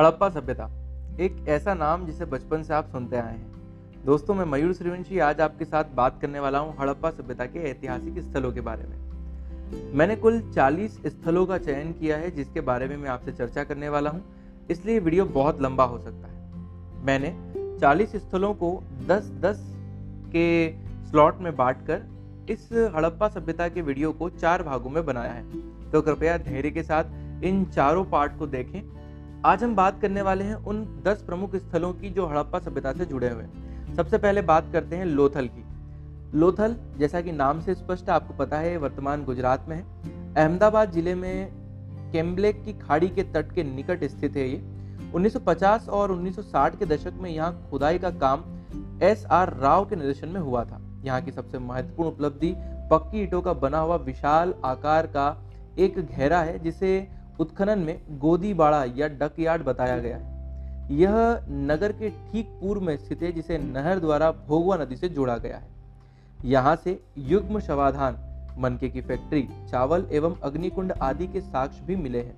हड़प्पा सभ्यता, एक ऐसा नाम जिसे बचपन से आप सुनते आए हैं। दोस्तों, मैं मयूर श्रीवंशी आज आपके साथ बात करने वाला हूँ हड़प्पा सभ्यता के ऐतिहासिक स्थलों के बारे में। मैंने कुल 40 स्थलों का चयन किया है जिसके बारे में मैं आपसे चर्चा करने वाला हूँ, इसलिए वीडियो बहुत लंबा हो सकता है। मैंने 40 स्थलों को 10-10 के स्लॉट में बांटकर इस हड़प्पा सभ्यता के वीडियो को 4 भागों में बनाया है, तो कृपया धैर्य के साथ इन चारों पार्ट को देखें। आज हम बात करने वाले हैं उन 10 प्रमुख स्थलों की जो हड़प्पा सभ्यता से जुड़े हुए हैं। सबसे पहले बात करते हैं लोथल की। लोथल, जैसा कि नाम से स्पष्ट आपको पता है, वर्तमान गुजरात में है। अहमदाबाद जिले में केम्ब्लेक की खाड़ी के तट के निकट स्थित है। ये 1950 और 1960 के दशक में यहाँ खुदाई का काम एस आर राव के निर्देशन में हुआ था। यहाँ की सबसे महत्वपूर्ण उपलब्धि पक्की ईंटों का बना हुआ विशाल आकार का एक घेरा है जिसे उत्खनन में गोदीबाड़ा या डकयार्ड बताया गया है। यह नगर के ठीक पूर्व में स्थित है जिसे नहर द्वारा भोगवा नदी से जोड़ा गया है। यहाँ से युग्म शवाधान, मनके की फैक्ट्री, चावल एवं अग्निकुंड आदि के साक्ष्य भी मिले हैं।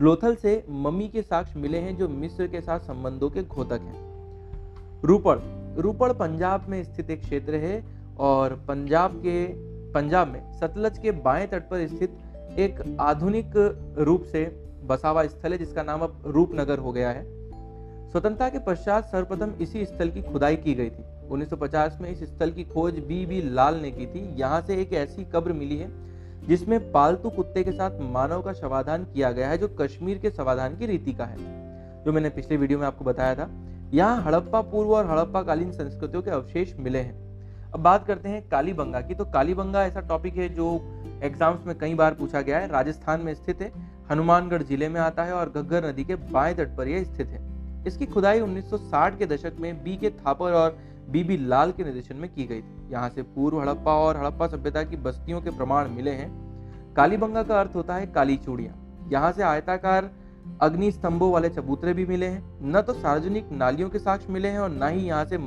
लोथल से मम्मी के साक्ष्य मिले हैं जो मिस्र के साथ संबंधों के घोतक हैं। रूपड़ पंजाब में स्थित एक क्षेत्र है और पंजाब में सतलज के बाएं तट पर स्थित एक आधुनिक रूप से बसा हुआ स्थल है जिसका नाम अब रूपनगर हो गया है। स्वतंत्रता के पश्चात सर्वप्रथम इसी स्थल की खुदाई की गई थी। 1950 में इस स्थल की खोज बी लाल ने की थी। यहाँ से एक ऐसी कब्र मिली है जिसमें पालतू कुत्ते के साथ मानव का शवाधान किया गया है, जो कश्मीर के शवाधान की रीति का है, जो मैंने पिछले वीडियो में आपको बताया था। यहाँ हड़प्पा पूर्व और हड़प्पा कालीन संस्कृतियों के अवशेष मिले हैं। अब बात करते हैं कालीबंगा की। तो कालीबंगा ऐसा टॉपिक है जो एग्जाम्स में कई बार पूछा गया है। राजस्थान में स्थित है, हनुमानगढ़ जिले में आता है और घग्गर नदी के बाएं तट पर यह स्थित है। इसकी खुदाई 1960 के दशक में बी के थापर और बी लाल के निर्देशन में की गई थी। यहाँ से पूर्व हड़प्पा और हड़प्पा सभ्यता की बस्तियों के प्रमाण मिले हैं। कालीबंगा का अर्थ होता है काली चूड़ियाँ। यहाँ से आयताकार अग्नि स्तंभों वाले चबूतरे भी मिले हैं। न तो सार्वजनिक नालियों के साक्ष्य मिले हैं और न ही यहाँ से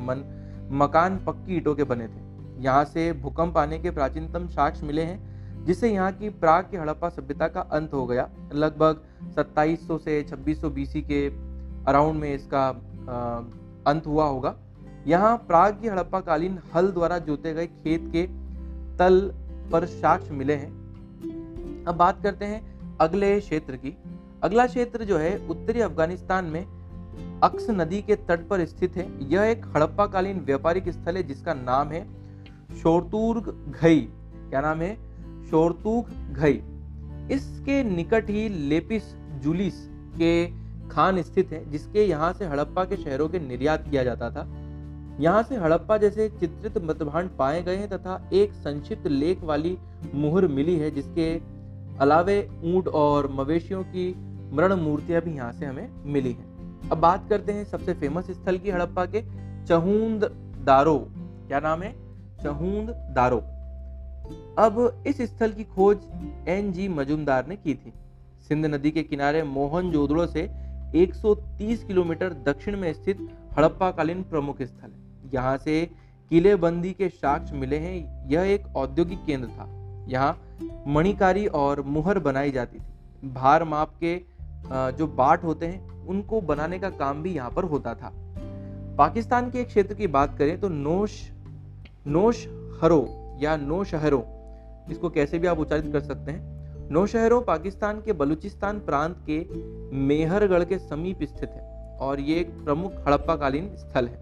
मकान पक्की ईंटों के बने थे। यहाँ से भूकंप आने के प्राचीनतम साक्ष्य मिले हैं, जिससे यहाँ की प्राग की हड़प्पा सभ्यता का अंत हो गया। लगभग 2700 से 2600 बीसी के अराउंड में इसका अंत हुआ होगा। यहाँ प्राग की हड़प्पा कालीन हल द्वारा जोते गए खेत के तल पर साक्ष्य मिले हैं। अब बात करते हैं अगले क्षेत्र की। अगला क्षेत्र जो है उत्तरी अफगानिस्तान में अक्स नदी के तट पर स्थित है। यह एक हड़प्पा कालीन व्यापारिक स्थल है जिसका नाम है शोर्तुगई। क्या नाम है? शोर्तुगई। इसके निकट ही लेपिस जुलिस के खान स्थित है जिसके यहाँ से हड़प्पा के शहरों के निर्यात किया जाता था। यहाँ से हड़प्पा जैसे चित्रित मतभांड पाए गए हैं तथा एक संक्षिप्त लेख वाली मुहर मिली है, जिसके अलावे ऊंट और मवेशियों की मृण मूर्तियां भी यहाँ से हमें मिली हैं। अब बात करते हैं सबसे फेमस स्थल की हड़प्पा के, चन्हुदड़ो। क्या नाम है? चन्हुदड़ो। अब इस स्थल की खोज NG मजुमदार ने की थी। सिंध नदी के किनारे मोहनजोदड़ो से 130 किलोमीटर दक्षिण में स्थित हड़प्पा कालीन प्रमुख स्थल है। यहाँ से किलेबंदी के साक्ष्य मिले हैं। यह एक औद्योगिक केंद्र था। यहाँ मणिकारी और मुहर बनाई जाती थी। भार माप के जो बाट होते हैं उनको बनाने का काम भी यहाँ पर होता था। पाकिस्तान के एक क्षेत्र की बात करें तो नौशहरो या नौशहरो, इसको कैसे भी आप उच्चारित कर सकते हैं। नौशहरो पाकिस्तान के बलूचिस्तान प्रांत के मेहरगढ़ के समीप स्थित है और ये एक प्रमुख हड़प्पा कालीन स्थल है।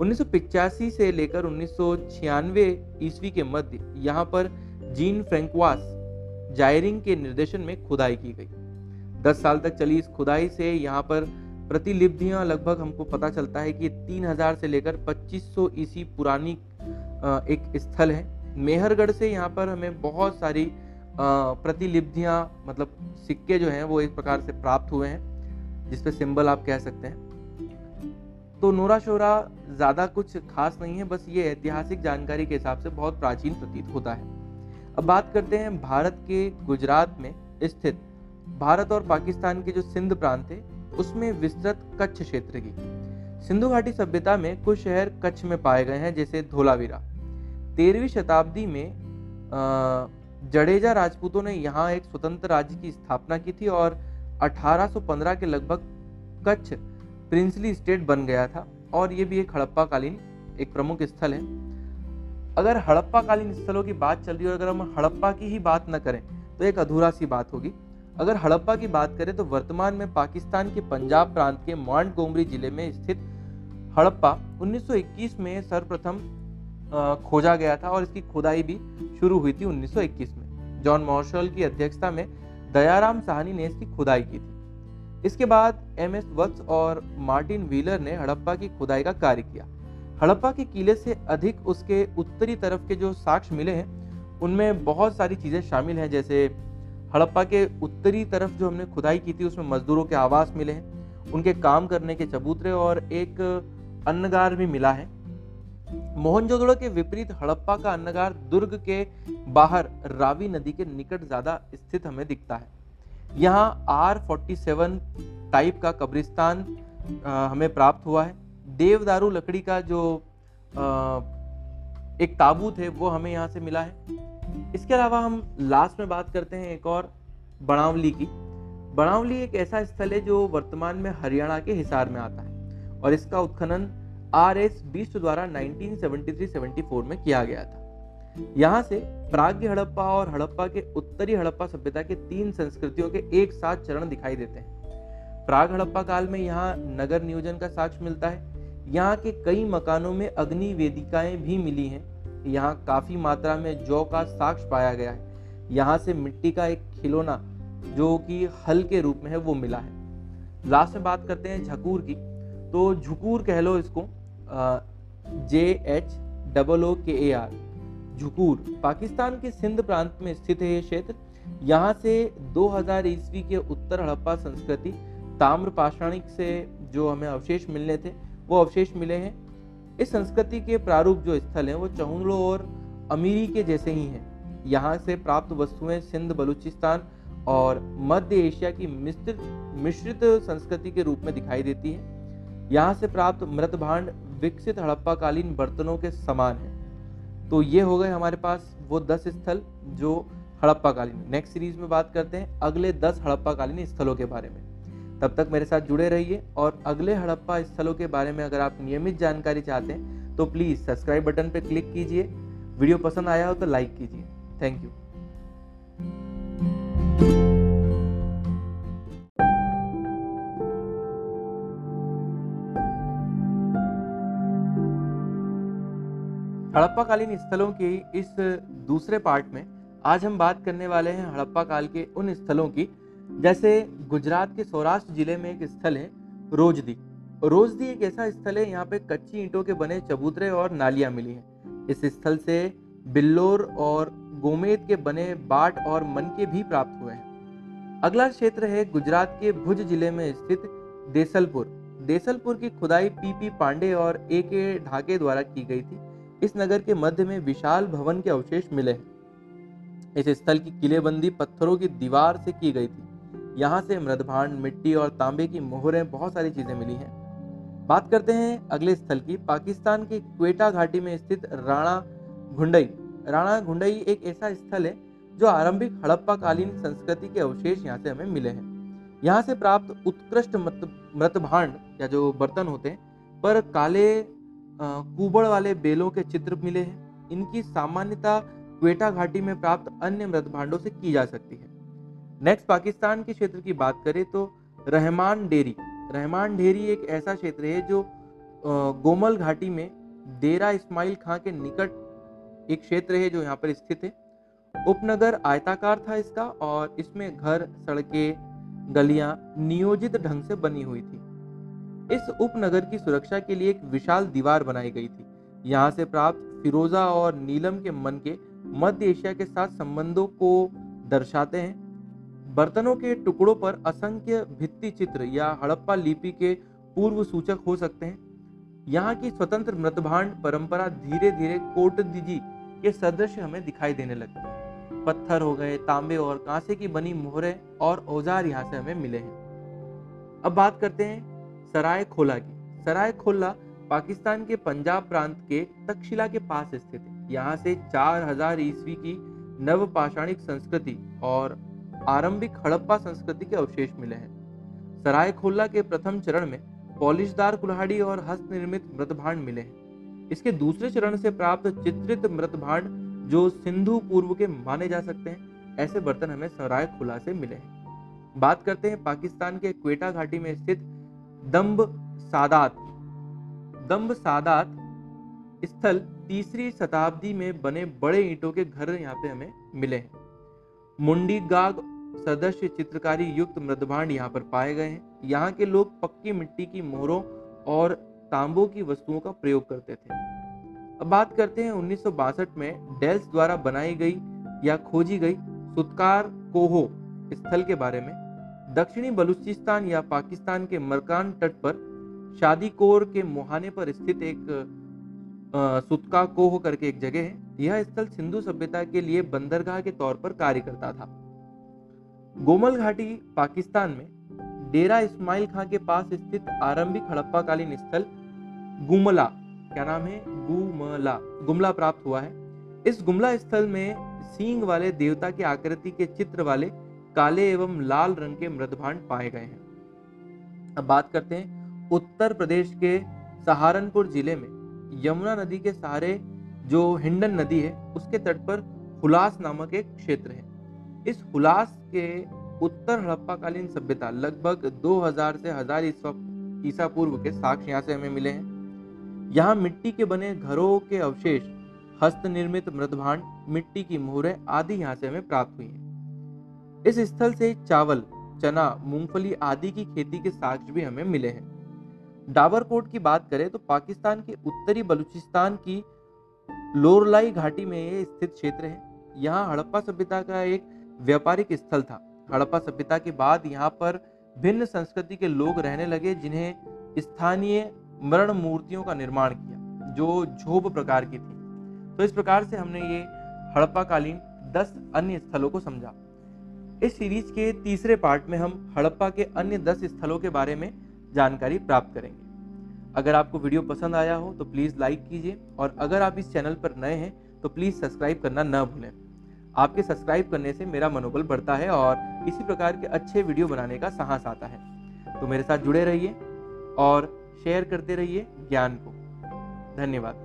1985 से लेकर 1996 ईस्वी के मध्य यहाँ पर जीन फ्रेंकवास जायरिंग के निर्देशन में खुदाई की गई। 10 साल तक चली इस खुदाई से यहाँ पर प्रतिलिपियां लगभग हमको पता चलता है कि 3000 से लेकर 2500 ईस्वी पुरानी एक स्थल है। मेहरगढ़ से यहाँ पर हमें बहुत सारी प्रतिलिपियां, मतलब सिक्के जो हैं वो एक प्रकार से प्राप्त हुए हैं, जिसपे सिंबल आप कह सकते हैं। तो नोरा शोरा ज़्यादा कुछ खास नहीं है, बस ये ऐतिहासिक जानकारी के हिसाब से बहुत प्राचीन प्रतीत होता है। अब बात करते हैं भारत के गुजरात में स्थित, भारत और पाकिस्तान के जो सिंध प्रांत है उसमें विस्तृत कच्छ क्षेत्र की। सिंधु घाटी सभ्यता में कुछ शहर कच्छ में पाए गए हैं जैसे धोलावीरा। 13वीं शताब्दी में जडेजा राजपूतों ने यहाँ एक स्वतंत्र राज्य की स्थापना की थी और 1815 के लगभग कच्छ प्रिंसली स्टेट बन गया था और ये भी एक हड़प्पा कालीन एक प्रमुख स्थल है। अगर हड़प्पा कालीन स्थलों की बात चल रही है और अगर हम हड़प्पा की ही बात न करें तो एक अधूरा सी बात होगी। अगर हड़प्पा की बात करें तो वर्तमान में पाकिस्तान के पंजाब प्रांत के मॉन्टगोमरी जिले में स्थित हड़प्पा 1921 में सर्वप्रथम खोजा गया था और इसकी खुदाई भी शुरू हुई थी 1921 में। जॉन मार्शल की अध्यक्षता में दयाराम साहनी ने इसकी खुदाई की थी। इसके बाद MS वत्स और मार्टिन व्हीलर ने हड़प्पा की खुदाई का कार्य किया। हड़प्पा के किले से अधिक उसके उत्तरी तरफ के जो साक्ष्य मिले हैं उनमें बहुत सारी चीज़ें शामिल हैं, जैसे हड़प्पा के उत्तरी तरफ जो हमने खुदाई की थी उसमें मजदूरों के आवास मिले हैं, उनके काम करने के चबूतरे और एक अन्नगार भी मिला है। मोहनजोदड़ो के विपरीत हड़प्पा का अन्नगार दुर्ग के बाहर रावी नदी के निकट ज्यादा स्थित हमें दिखता है। यहाँ R47 टाइप का कब्रिस्तान हमें प्राप्त हुआ है। देवदारू लकड़ी का जो एक ताबूत है वो हमें यहाँ से मिला है। इसके अलावा हम लास्ट में बात करते हैं एक और बनावली की। बनावली एक ऐसा स्थल है जो वर्तमान में हरियाणा के हिसार में आता है और इसका उत्खनन RS-20 द्वारा 1973-74 में किया गया था। यहाँ से प्राग्य हड़प्पा और हड़प्पा के उत्तरी हड़प्पा सभ्यता के 3 संस्कृतियों के एक साथ चरण दिखाई देते हैं। प्राग हड़प्पा काल में यहाँ नगर नियोजन का साक्ष्य मिलता है। यहाँ के कई मकानों में अग्नि वेदिकाएं भी मिली हैं। यहाँ काफी मात्रा में जौ का साक्ष्य पाया गया है। यहाँ से मिट्टी का एक खिलौना जो कि हल के रूप में है वो मिला है। लास्ट में बात करते हैं झकूर की, तो झुकूर कह लो इसको, JHOOKAR झुकूर पाकिस्तान के सिंध प्रांत में स्थित है। ये क्षेत्र यहाँ से 2000 ईस्वी के उत्तर हड़प्पा संस्कृति ताम्रपाषाणिक से जो हमें अवशेष मिलने थे वो अवशेष मिले हैं। इस संस्कृति के प्रारूप जो स्थल हैं वो चन्हुदड़ो और अमीरी के जैसे ही हैं। यहाँ से प्राप्त वस्तुएं सिंध, बलूचिस्तान और मध्य एशिया की मिश्रित संस्कृति के रूप में दिखाई देती है। यहाँ से प्राप्त मृत भांड विकसित हड़प्पा कालीन बर्तनों के समान है। तो ये हो गए हमारे पास वो 10 स्थल जो हड़प्पा कालीन। नेक्स्ट सीरीज में बात करते हैं अगले 10 हड़प्पा कालीन स्थलों के बारे में। तब तक मेरे साथ जुड़े रहिए और अगले हड़प्पा स्थलों के बारे में अगर आप नियमित जानकारी चाहते हैं तो प्लीज़ सब्सक्राइब बटन पर क्लिक कीजिए। वीडियो पसंद आया हो तो लाइक कीजिए। Thank you. हड़प्पा कालीन स्थलों के इस दूसरे पार्ट में आज हम बात करने वाले हैं हड़प्पा काल के उन स्थलों की, जैसे गुजरात के सौराष्ट्र जिले में एक स्थल है रोजदी। रोजदी एक ऐसा स्थल है यहाँ पे कच्ची ईंटों के बने चबूतरे और नालियाँ मिली हैं। इस स्थल से बिल्लोर और गोमेद के बने बाट और मनके भी प्राप्त हुए हैं। अगला क्षेत्र है गुजरात के भुज जिले में स्थित देसलपुर। देसलपुर की खुदाई PP पांडे और AK ढाके द्वारा की गई थी। इस नगर के मध्य में विशाल भवन के अवशेष मिले हैं। इस स्थल की किलेबंदी पत्थरों की दीवार से की गई थी। यहाँ से मृदभांड, मिट्टी और तांबे की मोहरें, बहुत सारी चीजें मिली हैं। बात करते हैं अगले स्थल की, पाकिस्तान के क्वेटा घाटी में स्थित राणा घुंडई। राणा घुंडई एक ऐसा स्थल है जो आरंभिक हड़प्पा कालीन संस्कृति के अवशेष यहाँ से हमें मिले हैं। यहाँ से प्राप्त उत्कृष्ट मृतभांड या जो बर्तन होते हैं पर काले कुबड़ वाले बेलों के चित्र मिले हैं। इनकी सामान्यता क्वेटा घाटी में प्राप्त अन्य मृतभांडों से की जा सकती है। नेक्स्ट पाकिस्तान के क्षेत्र की बात करें तो रहमान डेरी एक ऐसा क्षेत्र है जो गोमल घाटी में डेरा इस्माइल खां के निकट एक क्षेत्र है जो यहाँ पर स्थित है। उपनगर आयताकार था इसका और इसमें घर, सड़कें, गलियां नियोजित ढंग से बनी हुई थी। इस उपनगर की सुरक्षा के लिए एक विशाल दीवार बनाई गई थी। यहाँ से प्राप्त फिरोजा और नीलम के मनके मध्य एशिया के साथ संबंधों को दर्शाते हैं। बर्तनों के टुकड़ों पर असंख्य भित्ति चित्र या हड़प्पा लिपि के पूर्व सूचक हो सकते हैं। यहाँ की स्वतंत्र मृतभांड परंपरा धीरे धीरे कोट दीजी के सदृश हमें दिखाई देने लगती है। पत्थर हो गए, तांबे और कांसे की बनी मोहरें और औजार यहाँ से हमें मिले हैं। अब बात करते हैं सराय खोला की। सराय खोला पाकिस्तान के पंजाब प्रांत के तक्षशिला के पास स्थित है। यहाँ से 4000 ईस्वी की नवपाषाणिक संस्कृति और आरंभिक हड़प्पा संस्कृति के अवशेष मिले हैं। सराय खोला के प्रथम चरण में पॉलिशदार कुल्हाड़ी और हस्तनिर्मित मृतभांड मिले हैं। इसके दूसरे चरण से प्राप्त चित्रित मृतभांड जो सिंधु पूर्व के माने जा सकते हैं, ऐसे बर्तन हमें सराय खोला से मिले हैं। बात करते हैं पाकिस्तान के क्वेटा घाटी में स्थित दम्ब सादात स्थल। तीसरी शताब्दी में बने बड़े ईंटों के घर यहाँ पे हमें मिले हैं। मुंडी गाग सदस्य चित्रकारी युक्त मृदभांड यहाँ पर पाए गए हैं। यहाँ के लोग पक्की मिट्टी की मोहरों और तांबों की वस्तुओं का प्रयोग करते थे। अब बात करते हैं 1962 में डेल्स द्वारा बनाई गई या खोजी गई सुतकार कोहो स्थल के बारे में। दक्षिणी बलूचिस्तान या पाकिस्तान के मरकान तट पर शादीकोर के मुहाने पर स्थित एक सुतका कोहो करके एक जगह है। यह स्थल सिंधु सभ्यता के लिए बंदरगाह के तौर पर कार्य करता था। गोमल घाटी पाकिस्तान में डेरा इस्माइल खां के पास स्थित आरंभिक हड़प्पाकालीन स्थल गुमला, क्या नाम है, गुमला प्राप्त हुआ है। इस गुमला स्थल में सींग वाले देवता के आकृति के चित्र वाले काले एवं लाल रंग के मृदभांड पाए गए हैं। अब बात करते हैं उत्तर प्रदेश के सहारनपुर जिले में यमुना नदी के सहारे जो हिंडन नदी है उसके तट पर हुलास नामक एक क्षेत्र है। इस हुलास के उत्तर हड़प्पाकालीन सभ्यता लगभग 2000 से 1000 ईसा पूर्व के साक्ष्य यहाँ से हमें मिले हैं। यहाँ मिट्टी के बने घरों के अवशेष, हस्तनिर्मित मृदभांड, मिट्टी की मोहरें आदि यहाँ से हमें प्राप्त हुई हैं। इस स्थल से चावल, चना, मूंगफली आदि की खेती के साक्ष्य भी हमें मिले हैं। डाबरकोट की बात करें तो पाकिस्तान के उत्तरी बलूचिस्तान की लोरलाई घाटी में ये स्थित क्षेत्र है। यहाँ हड़प्पा सभ्यता का एक व्यापारिक स्थल था। हड़प्पा सभ्यता के बाद यहाँ पर भिन्न संस्कृति के लोग रहने लगे, जिन्हें स्थानीय मरण मूर्तियों का निर्माण किया जो झोप प्रकार की थी। तो इस प्रकार से हमने ये हड़प्पाकालीन 10 अन्य स्थलों को समझा। इस सीरीज के तीसरे पार्ट में हम हड़प्पा के अन्य 10 स्थलों के बारे में जानकारी प्राप्त करेंगे। अगर आपको वीडियो पसंद आया हो तो प्लीज़ लाइक कीजिए, और अगर आप इस चैनल पर नए हैं तो प्लीज़ सब्सक्राइब करना न भूलें। आपके सब्सक्राइब करने से मेरा मनोबल बढ़ता है और इसी प्रकार के अच्छे वीडियो बनाने का साहस आता है। तो मेरे साथ जुड़े रहिए और शेयर करते रहिए ज्ञान को। धन्यवाद।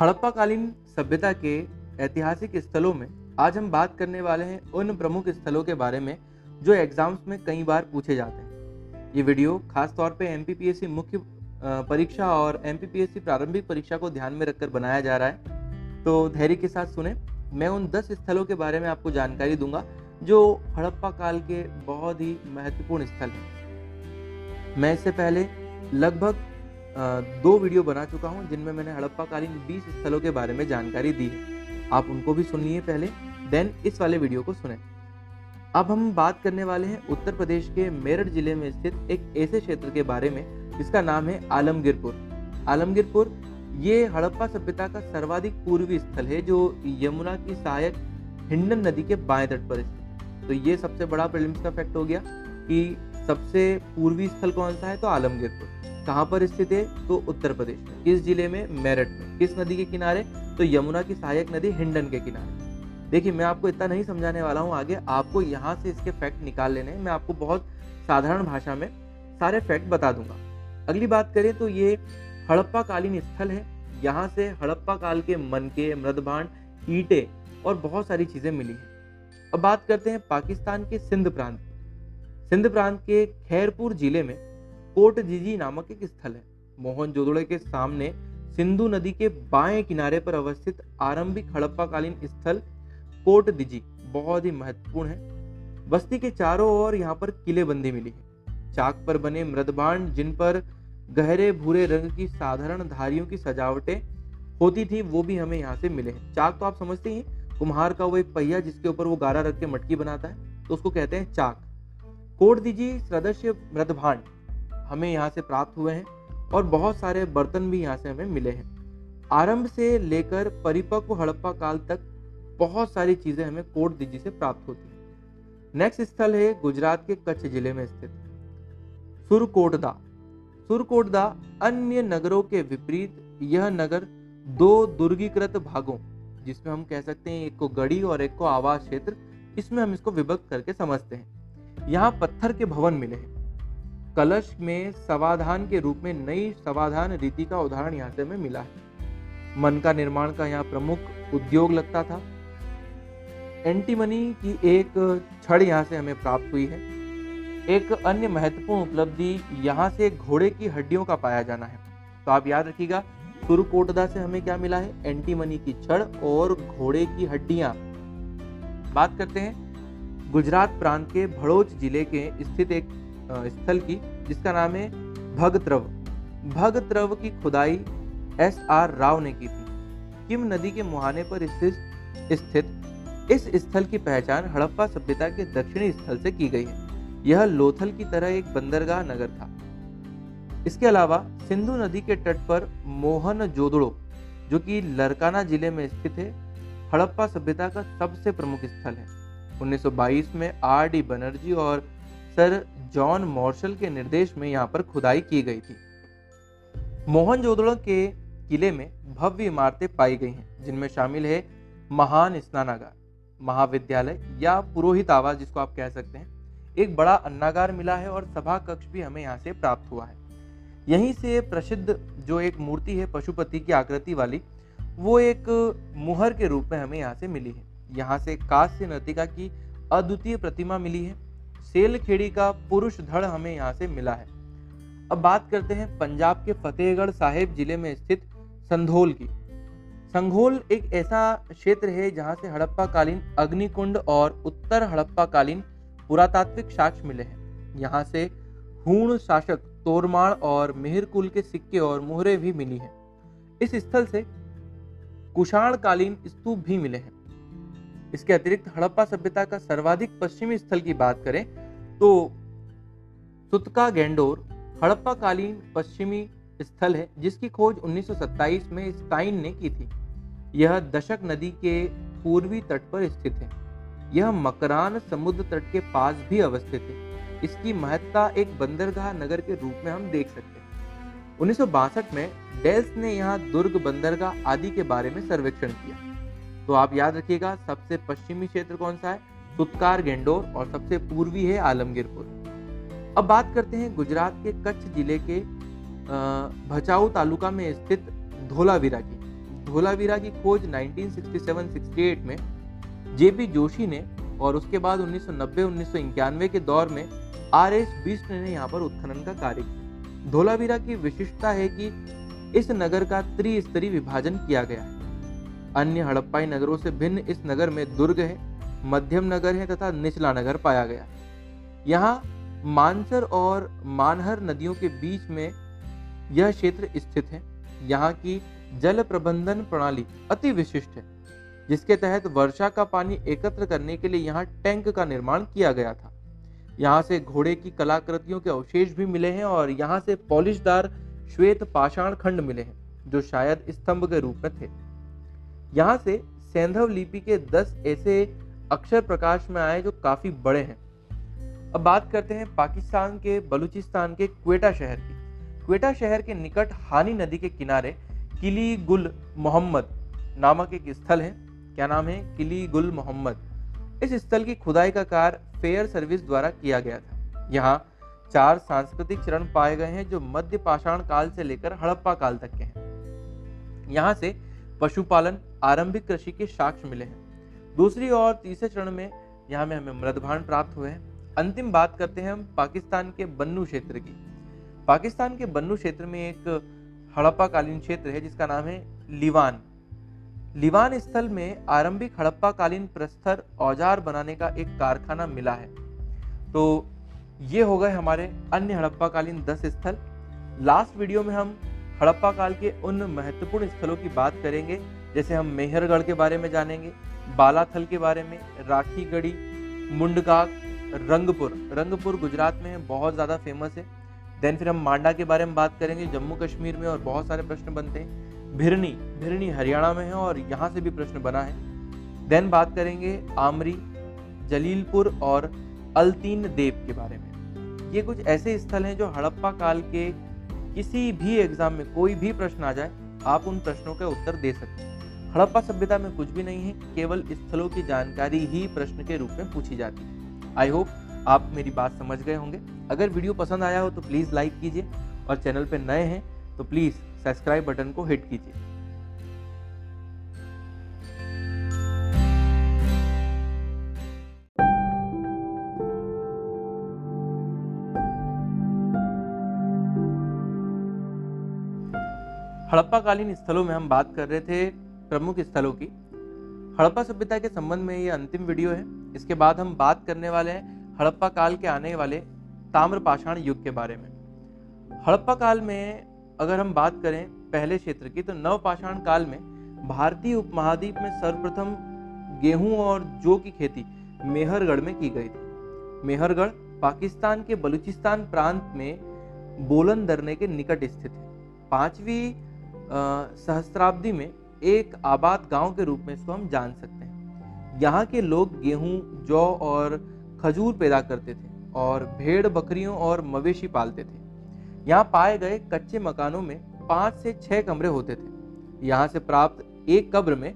हड़प्पाकालीन सभ्यता के ऐतिहासिक स्थलों में आज हम बात करने वाले हैं उन प्रमुख स्थलों के बारे में जो एग्जाम्स में कई बार पूछे जाते हैं। ये वीडियो खासतौर पे एमपीपीएससी मुख्य परीक्षा और एमपीपीएससी प्रारंभिक परीक्षा को ध्यान में रखकर बनाया जा रहा है, तो धैर्य के साथ सुने। मैं उन 10 स्थलों के बारे में आपको जानकारी दूंगा जो हड़प्पा काल के बहुत ही महत्वपूर्ण स्थल हैं। मैं इससे पहले लगभग 2 वीडियो बना चुका हूं जिनमें मैंने हड़प्पाकालीन 20 स्थलों के बारे में जानकारी दी है। आप उनको भी सुनिए पहले, देन इस वाले वीडियो को सुने। अब हम बात करने वाले हैं उत्तर प्रदेश के मेरठ जिले में स्थित एक ऐसे क्षेत्र के बारे में जिसका नाम है आलमगीरपुर। आलमगीरपुर ये हड़प्पा सभ्यता का सर्वाधिक पूर्वी स्थल है जो यमुना की सहायक हिंडन नदी के बाएं तट पर स्थित है। तो ये सबसे बड़ा प्रीलिम्स का फैक्ट हो गया कि सबसे पूर्वी स्थल कौन सा है, तो आलमगीरपुर। कहाँ पर स्थित है, तो उत्तर प्रदेश में, किस जिले में, मेरठ में। किस नदी के किनारे, तो यमुना की सहायक नदी हिंडन के किनारे। देखिए, मैं आपको इतना नहीं समझाने वाला हूँ आगे, आपको यहाँ से इसके फैक्ट निकाल लेने हैं। मैं आपको बहुत साधारण भाषा में सारे फैक्ट बता दूंगा। अगली बात करें तो ये हड़प्पाकालीन स्थल है। यहाँ से हड़प्पा काल के मनके, मृदभांड, ईंटे और बहुत सारी चीज़ें मिली हैं। अब बात करते हैं पाकिस्तान के सिंध प्रांत। सिंध प्रांत के खैरपुर जिले में कोट दीजी नामक एक स्थल है। मोहनजोदड़ो के सामने सिंधु नदी के बाएं किनारे पर अवस्थित आरंभिक हड़प्पाकालीन स्थल कोट दीजी बहुत ही महत्वपूर्ण है। बस्ती के चारों ओर यहाँ पर किलेबंदी मिली है। चाक पर बने मृदभांड, जिन पर गहरे भूरे रंग की साधारण धारियों की सजावटें होती थी, वो भी हमें यहाँ से मिले हैं। चाक तो आप समझते हैं, कुम्हार का वो एक पहिया जिसके ऊपर वो गारा रख के मटकी बनाता है, तो उसको कहते हैं चाक। कोट दीजी सदस्य मृदभांड हमें यहाँ से प्राप्त हुए हैं और बहुत सारे बर्तन भी यहाँ से हमें मिले हैं। आरंभ से लेकर परिपक्व हड़प्पा काल तक बहुत सारी चीज़ें हमें कोट दीजी से प्राप्त होती हैं। नेक्स्ट स्थल है गुजरात के कच्छ जिले में स्थित सुरकोटदा। सुरकोटदा अन्य नगरों के विपरीत यह नगर दो दुर्गीकृत भागों, जिसमें हम कह सकते हैं एक को गढ़ी और एक को आवास क्षेत्र, इसमें हम इसको विभक्त करके समझते हैं। यहाँ पत्थर के भवन मिले हैं। कलश में सवाधान के रूप में नई सवाधान रीति का उदाहरण यहाँ से हमें मिला है। मन का निर्माण का यहाँ प्रमुख उद्योग लगता था। एंटीमनी की एक छड़ यहाँ से हमें प्राप्त हुई है। एक अन्य महत्वपूर्ण उपलब्धि यहाँ से घोड़े की हड्डियों का पाया जाना है। तो आप याद रखिएगा, सुरकोटदा से हमें क्या मिला है? एंटीमनी की छड़ और घोड़े की हड्डियां। बात करते हैं गुजरात प्रांत के भड़ोच जिले के स्थित एक स्थल की, जिसका नाम है भगत्रव। भगत्रव की खुदाई एस आर राव ने की थी। किम नदी के मुहाने पर स्थित इस स्थल की पहचान हड़प्पा सभ्यता के दक्षिणी स्थल से की गई है। यह लोथल की तरह एक बंदरगाह नगर था। इसके अलावा सिंधु नदी के तट पर मोहनजोदड़ो, जो कि लरकाना जिले में स्थित है, हड़प्पा सभ्यता का सबसे प्रमुख स्थल है। 1922 में आर.डी. बनर्जी और सर जॉन मार्शल के निर्देश में यहाँ पर खुदाई की गई थी। मोहनजोदड़ो के किले में भव्य इमारतें पाई गई हैं, जिनमें शामिल है महान स्नानागार, महाविद्यालय या पुरोहित आवास, जिसको आप कह सकते हैं। एक बड़ा अन्नागार मिला है और सभा कक्ष भी हमें यहाँ से प्राप्त हुआ है। यहीं से प्रसिद्ध जो एक मूर्ति है पशुपति की आकृति वाली, वो एक मुहर के रूप में हमें यहाँ से मिली है। यहाँ से कांस्य नर्तिका की अद्वितीय प्रतिमा मिली है। सेलखेड़ी का पुरुष धड़ हमें यहाँ से मिला है। अब बात करते हैं पंजाब के फतेहगढ़ साहिब जिले में स्थित संघोल की। संघोल एक ऐसा क्षेत्र है जहाँ से हड़प्पाकालीन अग्निकुंड और उत्तर हड़प्पाकालीन पुरातात्विक साक्ष्य मिले हैं। यहाँ से हूण शासक तोरमाण और मेहरकुल के सिक्के और मुहरे भी मिली हैं। इस स्थल से कुषाणकालीन स्तूप भी मिले हैं। इसके अतिरिक्त हड़प्पा सभ्यता का सर्वाधिक पश्चिमी स्थल की बात करें तो सुतकागेंडोर हड़प्पाकालीन पश्चिमी स्थल है, जिसकी खोज 1927 में स्टाइन ने की थी। यह दशक नदी के पूर्वी तट पर स्थित है। यह मकरान समुद्र तट के पास भी अवस्थित है। इसकी महत्ता एक बंदरगाह नगर के रूप में हम देख सकते हैं। 1962 में डेल्स ने यहाँ दुर्ग, बंदरगाह आदि के बारे में सर्वेक्षण किया। तो आप याद रखिएगा, सबसे पश्चिमी क्षेत्र कौन सा है? सुतकागेंडोर, और सबसे पूर्वी है आलमगीरपुर। अब बात करते हैं गुजरात के कच्छ जिले के भचाऊ तालुका में स्थित धोलावीरा की। धोलावीरा की खोज 1967-68 में जेपी जोशी ने और उसके बाद 1990-1991 के दौर में आरएस बिष्ट ने यहाँ पर उत्खनन का कार्य किया। धोलावीरा की विशिष्टता है कि इस नगर का त्रिस्तरीय विभाजन किया गया है। अन्य हड़प्पाई नगरों से भिन्न इस नगर में दुर्ग है, मध्यम नगर है तथा निचला नगर पाया गया। यहाँ मानसर और मानहर नदियों के बीच में यह क्षेत्र स्थित है। यहाँ की जल प्रबंधन प्रणाली अति विशिष्ट है, जिसके तहत वर्षा का पानी एकत्र करने के लिए यहाँ टैंक का निर्माण किया गया था। यहाँ से घोड़े की कलाकृतियों के अवशेष भी मिले हैं और यहाँ से पॉलिशदार श्वेत पाषाण खंड मिले हैं, जो शायद स्तंभ के रूप में थे। यहाँ से सैंधव लिपि के 10 ऐसे अक्षर प्रकाश में आए जो काफी बड़े हैं। अब बात करते हैं पाकिस्तान के बलूचिस्तान के क्वेटा शहर की। क्वेटा शहर के निकट हानी नदी के किनारे किली गुल मोहम्मद नामक एक स्थल है। क्या नाम है? किली गुल मोहम्मद। इस स्थल की खुदाई का कार्य फेयर सर्विस द्वारा किया गया था। यहाँ 4 सांस्कृतिक चरण पाए गए हैं, जो मध्य पाषाण काल से लेकर हड़प्पा काल तक के हैं। यहाँ से पशुपालन, आरंभिक कृषि के साक्ष्य मिले हैं। दूसरी और तीसरे चरण में यहाँ में हमें मृदभांड प्राप्त हुए हैं। अंतिम बात करते हैं हम पाकिस्तान के बन्नू क्षेत्र की। पाकिस्तान के बन्नू क्षेत्र में एक हड़प्पाकालीन क्षेत्र है, जिसका नाम है लीवान। लीवान स्थल में आरंभिक हड़प्पाकालीन प्रस्तर औजार बनाने का एक कारखाना मिला है। तो ये हो गए हमारे अन्य हड़प्पाकालीन 10 स्थल। लास्ट वीडियो में हम हड़प्पा काल के उन महत्वपूर्ण स्थलों की बात करेंगे, जैसे हम मेहरगढ़ के बारे में जानेंगे, बालाथल के बारे में, राखीगढ़ी, मुंडकाक, रंगपुर गुजरात में है, बहुत ज़्यादा फेमस है। देन फिर हम मांडा के बारे में बात करेंगे, जम्मू कश्मीर में, और बहुत सारे प्रश्न बनते हैं। भिरनी हरियाणा में है और यहाँ से भी प्रश्न बना है। देन बात करेंगे आमरी, जलीलपुर और अल्तीन देव के बारे में। ये कुछ ऐसे स्थल हैं जो हड़प्पा काल के किसी भी एग्जाम में कोई भी प्रश्न आ जाए आप उन प्रश्नों के उत्तर दे सकते हैं। हड़प्पा सभ्यता में कुछ भी नहीं है, केवल स्थलों की जानकारी ही प्रश्न के रूप में पूछी जाती है। आई होप आप मेरी बात समझ गए होंगे। अगर वीडियो पसंद आया हो तो प्लीज़ लाइक कीजिए और चैनल पर नए हैं तो प्लीज़ सब्सक्राइब बटन को हिट कीजिए। हड़प्पाकालीन स्थलों में हम बात कर रहे थे प्रमुख स्थलों की। हड़प्पा सभ्यता के संबंध में ये अंतिम वीडियो है। इसके बाद हम बात करने वाले हैं हड़प्पा काल के आने वाले ताम्रपाषाण युग के बारे में। हड़प्पा काल में अगर हम बात करें पहले क्षेत्र की तो नवपाषाण काल में भारतीय उपमहाद्वीप में सर्वप्रथम गेहूं और जौ की खेती मेहरगढ़ में की गई थी। मेहरगढ़ पाकिस्तान के बलूचिस्तान प्रांत में बोलन दरने के निकट स्थित है। 5वीं सहस्त्राब्दी में एक आबाद गांव के रूप में इसको हम जान सकते हैं। यहाँ के लोग गेहूं, जौ और खजूर पैदा करते थे और भेड़, बकरियों और मवेशी पालते थे। यहाँ पाए गए कच्चे मकानों में 5 से 6 कमरे होते थे। यहाँ से प्राप्त एक कब्र में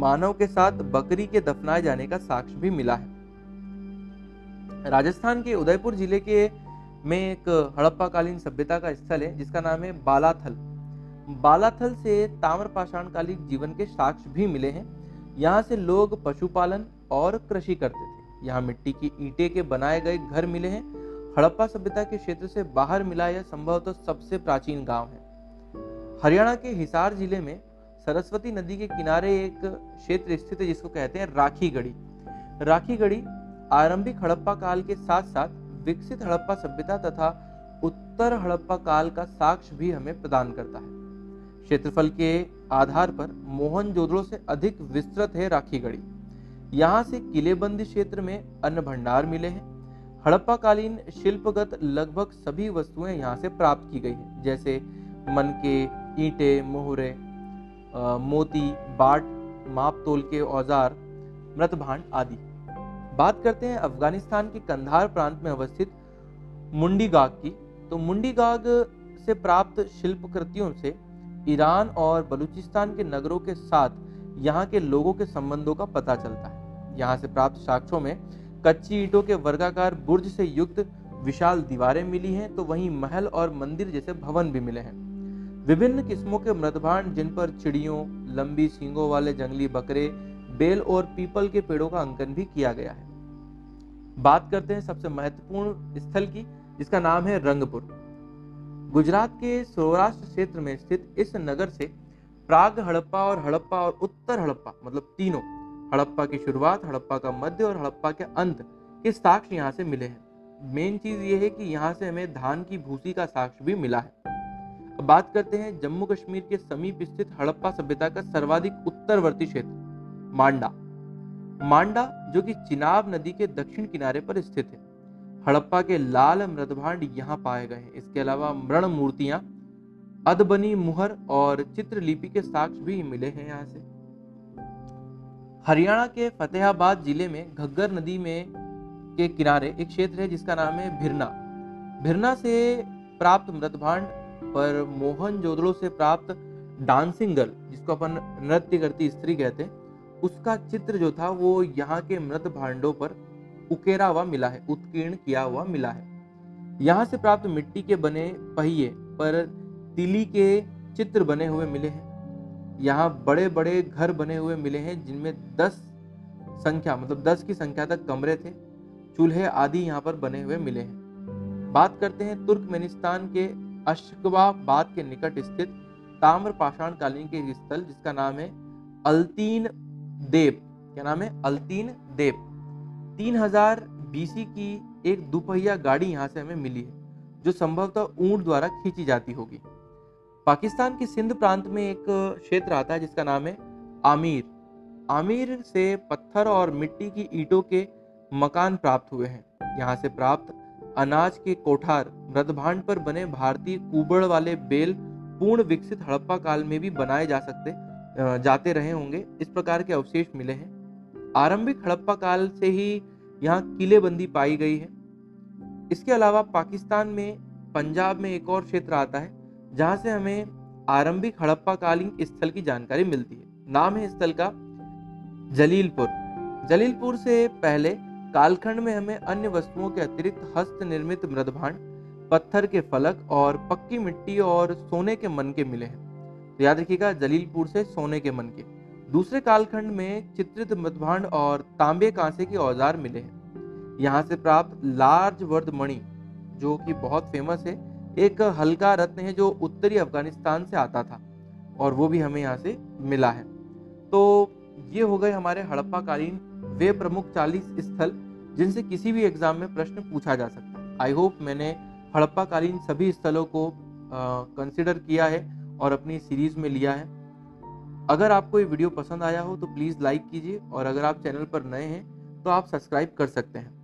मानव के साथ बकरी के दफनाए जाने का साक्ष्य भी मिला है। राजस्थान के उदयपुर जिले के में एक हड़प्पाकालीन सभ्यता का स्थल है जिसका नाम है बालाथल। बालाथल से ताम्रपाषाणकालीन जीवन के साक्ष्य भी मिले हैं। यहाँ से लोग पशुपालन और कृषि करते थे। यहाँ मिट्टी की ईंटें के बनाए गए घर मिले हैं। हड़प्पा सभ्यता के क्षेत्र से बाहर मिला यह संभवतः सबसे प्राचीन गांव है। हरियाणा के हिसार जिले में सरस्वती नदी के किनारे एक क्षेत्र स्थित है जिसको कहते हैं राखीगढ़ी। राखीगढ़ी आरंभिक हड़प्पा काल के साथ साथ विकसित हड़प्पा सभ्यता तथा उत्तर हड़प्पा काल का साक्ष्य भी हमें प्रदान करता है। क्षेत्रफल के आधार पर मोहनजोदड़ो से अधिक विस्तृत है राखीगढ़ी। यहाँ से किलेबंदी क्षेत्र में अन्न भंडार मिले हैं। हड़प्पाकालीन शिल्पगत लगभग सभी वस्तुएं यहाँ से प्राप्त की गई हैं, जैसे मनके, ईंटें, मोहरे, मोती, बाट, माप तोल के औजार, मृत भांड आदि। बात करते हैं अफगानिस्तान के कंधार प्रांत में अवस्थित मुंडीगाग की। तो मुंडीगाग से प्राप्त शिल्पकृतियों से ईरान और बलूचिस्तान के नगरों के साथ यहाँ के लोगों के संबंधों का पता चलता है। यहाँ से प्राप्त साक्ष्यों में कच्ची ईंटों के वर्गाकार बुर्ज से युक्त विशाल दीवारें मिली हैं, तो वहीं महल और मंदिर जैसे भवन भी मिले हैं। विभिन्न किस्मों के मृतभांड जिन पर चिड़ियों, लंबी सींगों वाले जंगली बकरे, बेल और पीपल के पेड़ों का अंकन भी किया गया है। बात करते हैं सबसे महत्वपूर्ण स्थल की जिसका नाम है रंगपुर। गुजरात के सौराष्ट्र क्षेत्र में स्थित इस नगर से प्राग हड़प्पा और हड़प्पा और उत्तर हड़प्पा, मतलब तीनों, हड़प्पा की शुरुआत, हड़प्पा का मध्य और हड़प्पा के अंत के साक्ष्य यहाँ से मिले हैं। मेन चीज़ ये है कि यहाँ से हमें धान की भूसी का साक्ष्य भी मिला है। अब बात करते हैं जम्मू कश्मीर के समीप स्थित हड़प्पा सभ्यता का सर्वाधिक उत्तरवर्ती क्षेत्र मांडा। मांडा जो कि चिनाब नदी के दक्षिण किनारे पर स्थित है। हड़प्पा के लाल मृतभांड यहाँ पाए गए हैं। इसके अलावा मृण मूर्तियाँ, अदबनी मुहर और चित्रलिपि के साक्ष्य भी मिले हैं यहाँ से। हरियाणा के फतेहाबाद जिले में घग्गर नदी में के किनारे एक क्षेत्र है जिसका नाम है भिरना। भिरना से प्राप्त मृतभांड पर मोहनजोदड़ो से प्राप्त डांसिंग गर्ल, जिसको अपन नृत्य करती स्त्री कहते हैं, उसका चित्र जो था वो यहाँ के मृतभांडों पर उकेरा हुआ मिला है, उत्कीर्ण किया हुआ मिला है। यहाँ से प्राप्त मिट्टी के बने पहिए पर तिली के चित्र बने हुए मिले हैं। यहाँ बड़े बड़े घर बने हुए मिले हैं जिनमें 10 की संख्या तक कमरे थे। चूल्हे आदि यहाँ पर बने हुए मिले हैं। बात करते हैं तुर्कमेनिस्तान के अशगाबाद के निकट स्थित ताम्रपाषाणकालीन के स्थल जिसका नाम है अल्तीन देव। क्या नाम है? अल्तीन देव। 3000 BC की एक दुपहिया गाड़ी यहाँ से हमें मिली है जो संभवतः ऊंट द्वारा खींची जाती होगी। पाकिस्तान के सिंध प्रांत में एक क्षेत्र आता है जिसका नाम है आमीर। आमीर से पत्थर और मिट्टी की ईंटों के मकान प्राप्त हुए हैं। यहाँ से प्राप्त अनाज के कोठार मृतभांड पर बने भारतीय कूबड़ वाले बेल पूर्ण विकसित हड़प्पा काल में भी बनाए जाते रहे होंगे, इस प्रकार के अवशेष मिले हैं। आरंभिक हड़प्पा काल से ही यहाँ किलेबंदी पाई गई है। इसके अलावा पाकिस्तान में पंजाब में एक और क्षेत्र आता है जहाँ से हमें आरंभिक हड़प्पा कालीन स्थल की जानकारी मिलती है। नाम है स्थल का जलीलपुर। जलीलपुर से पहले कालखंड में हमें अन्य वस्तुओं के अतिरिक्त हस्त निर्मित मृदभांड, पत्थर के फलक और पक्की मिट्टी और सोने के मनके मिले हैं। तो याद रखिएगा, जलीलपुर से सोने के मनके। दूसरे कालखंड में चित्रित मृदभांड और तांबे कांसे के औजार मिले हैं। यहाँ से प्राप्त लार्ज वर्द मणि, जो कि बहुत फेमस है, एक हल्का रत्न है जो उत्तरी अफगानिस्तान से आता था और वो भी हमें यहाँ से मिला है। तो ये हो गए हमारे हड़प्पा कालीन वे प्रमुख 40 स्थल जिनसे किसी भी एग्जाम में प्रश्न पूछा जा सकता है। आई होप मैंने हड़प्पा कालीन सभी स्थलों को कंसिडर किया है और अपनी सीरीज में लिया है। अगर आपको ये वीडियो पसंद आया हो तो प्लीज़ लाइक कीजिए और अगर आप चैनल पर नए हैं तो आप सब्सक्राइब कर सकते हैं।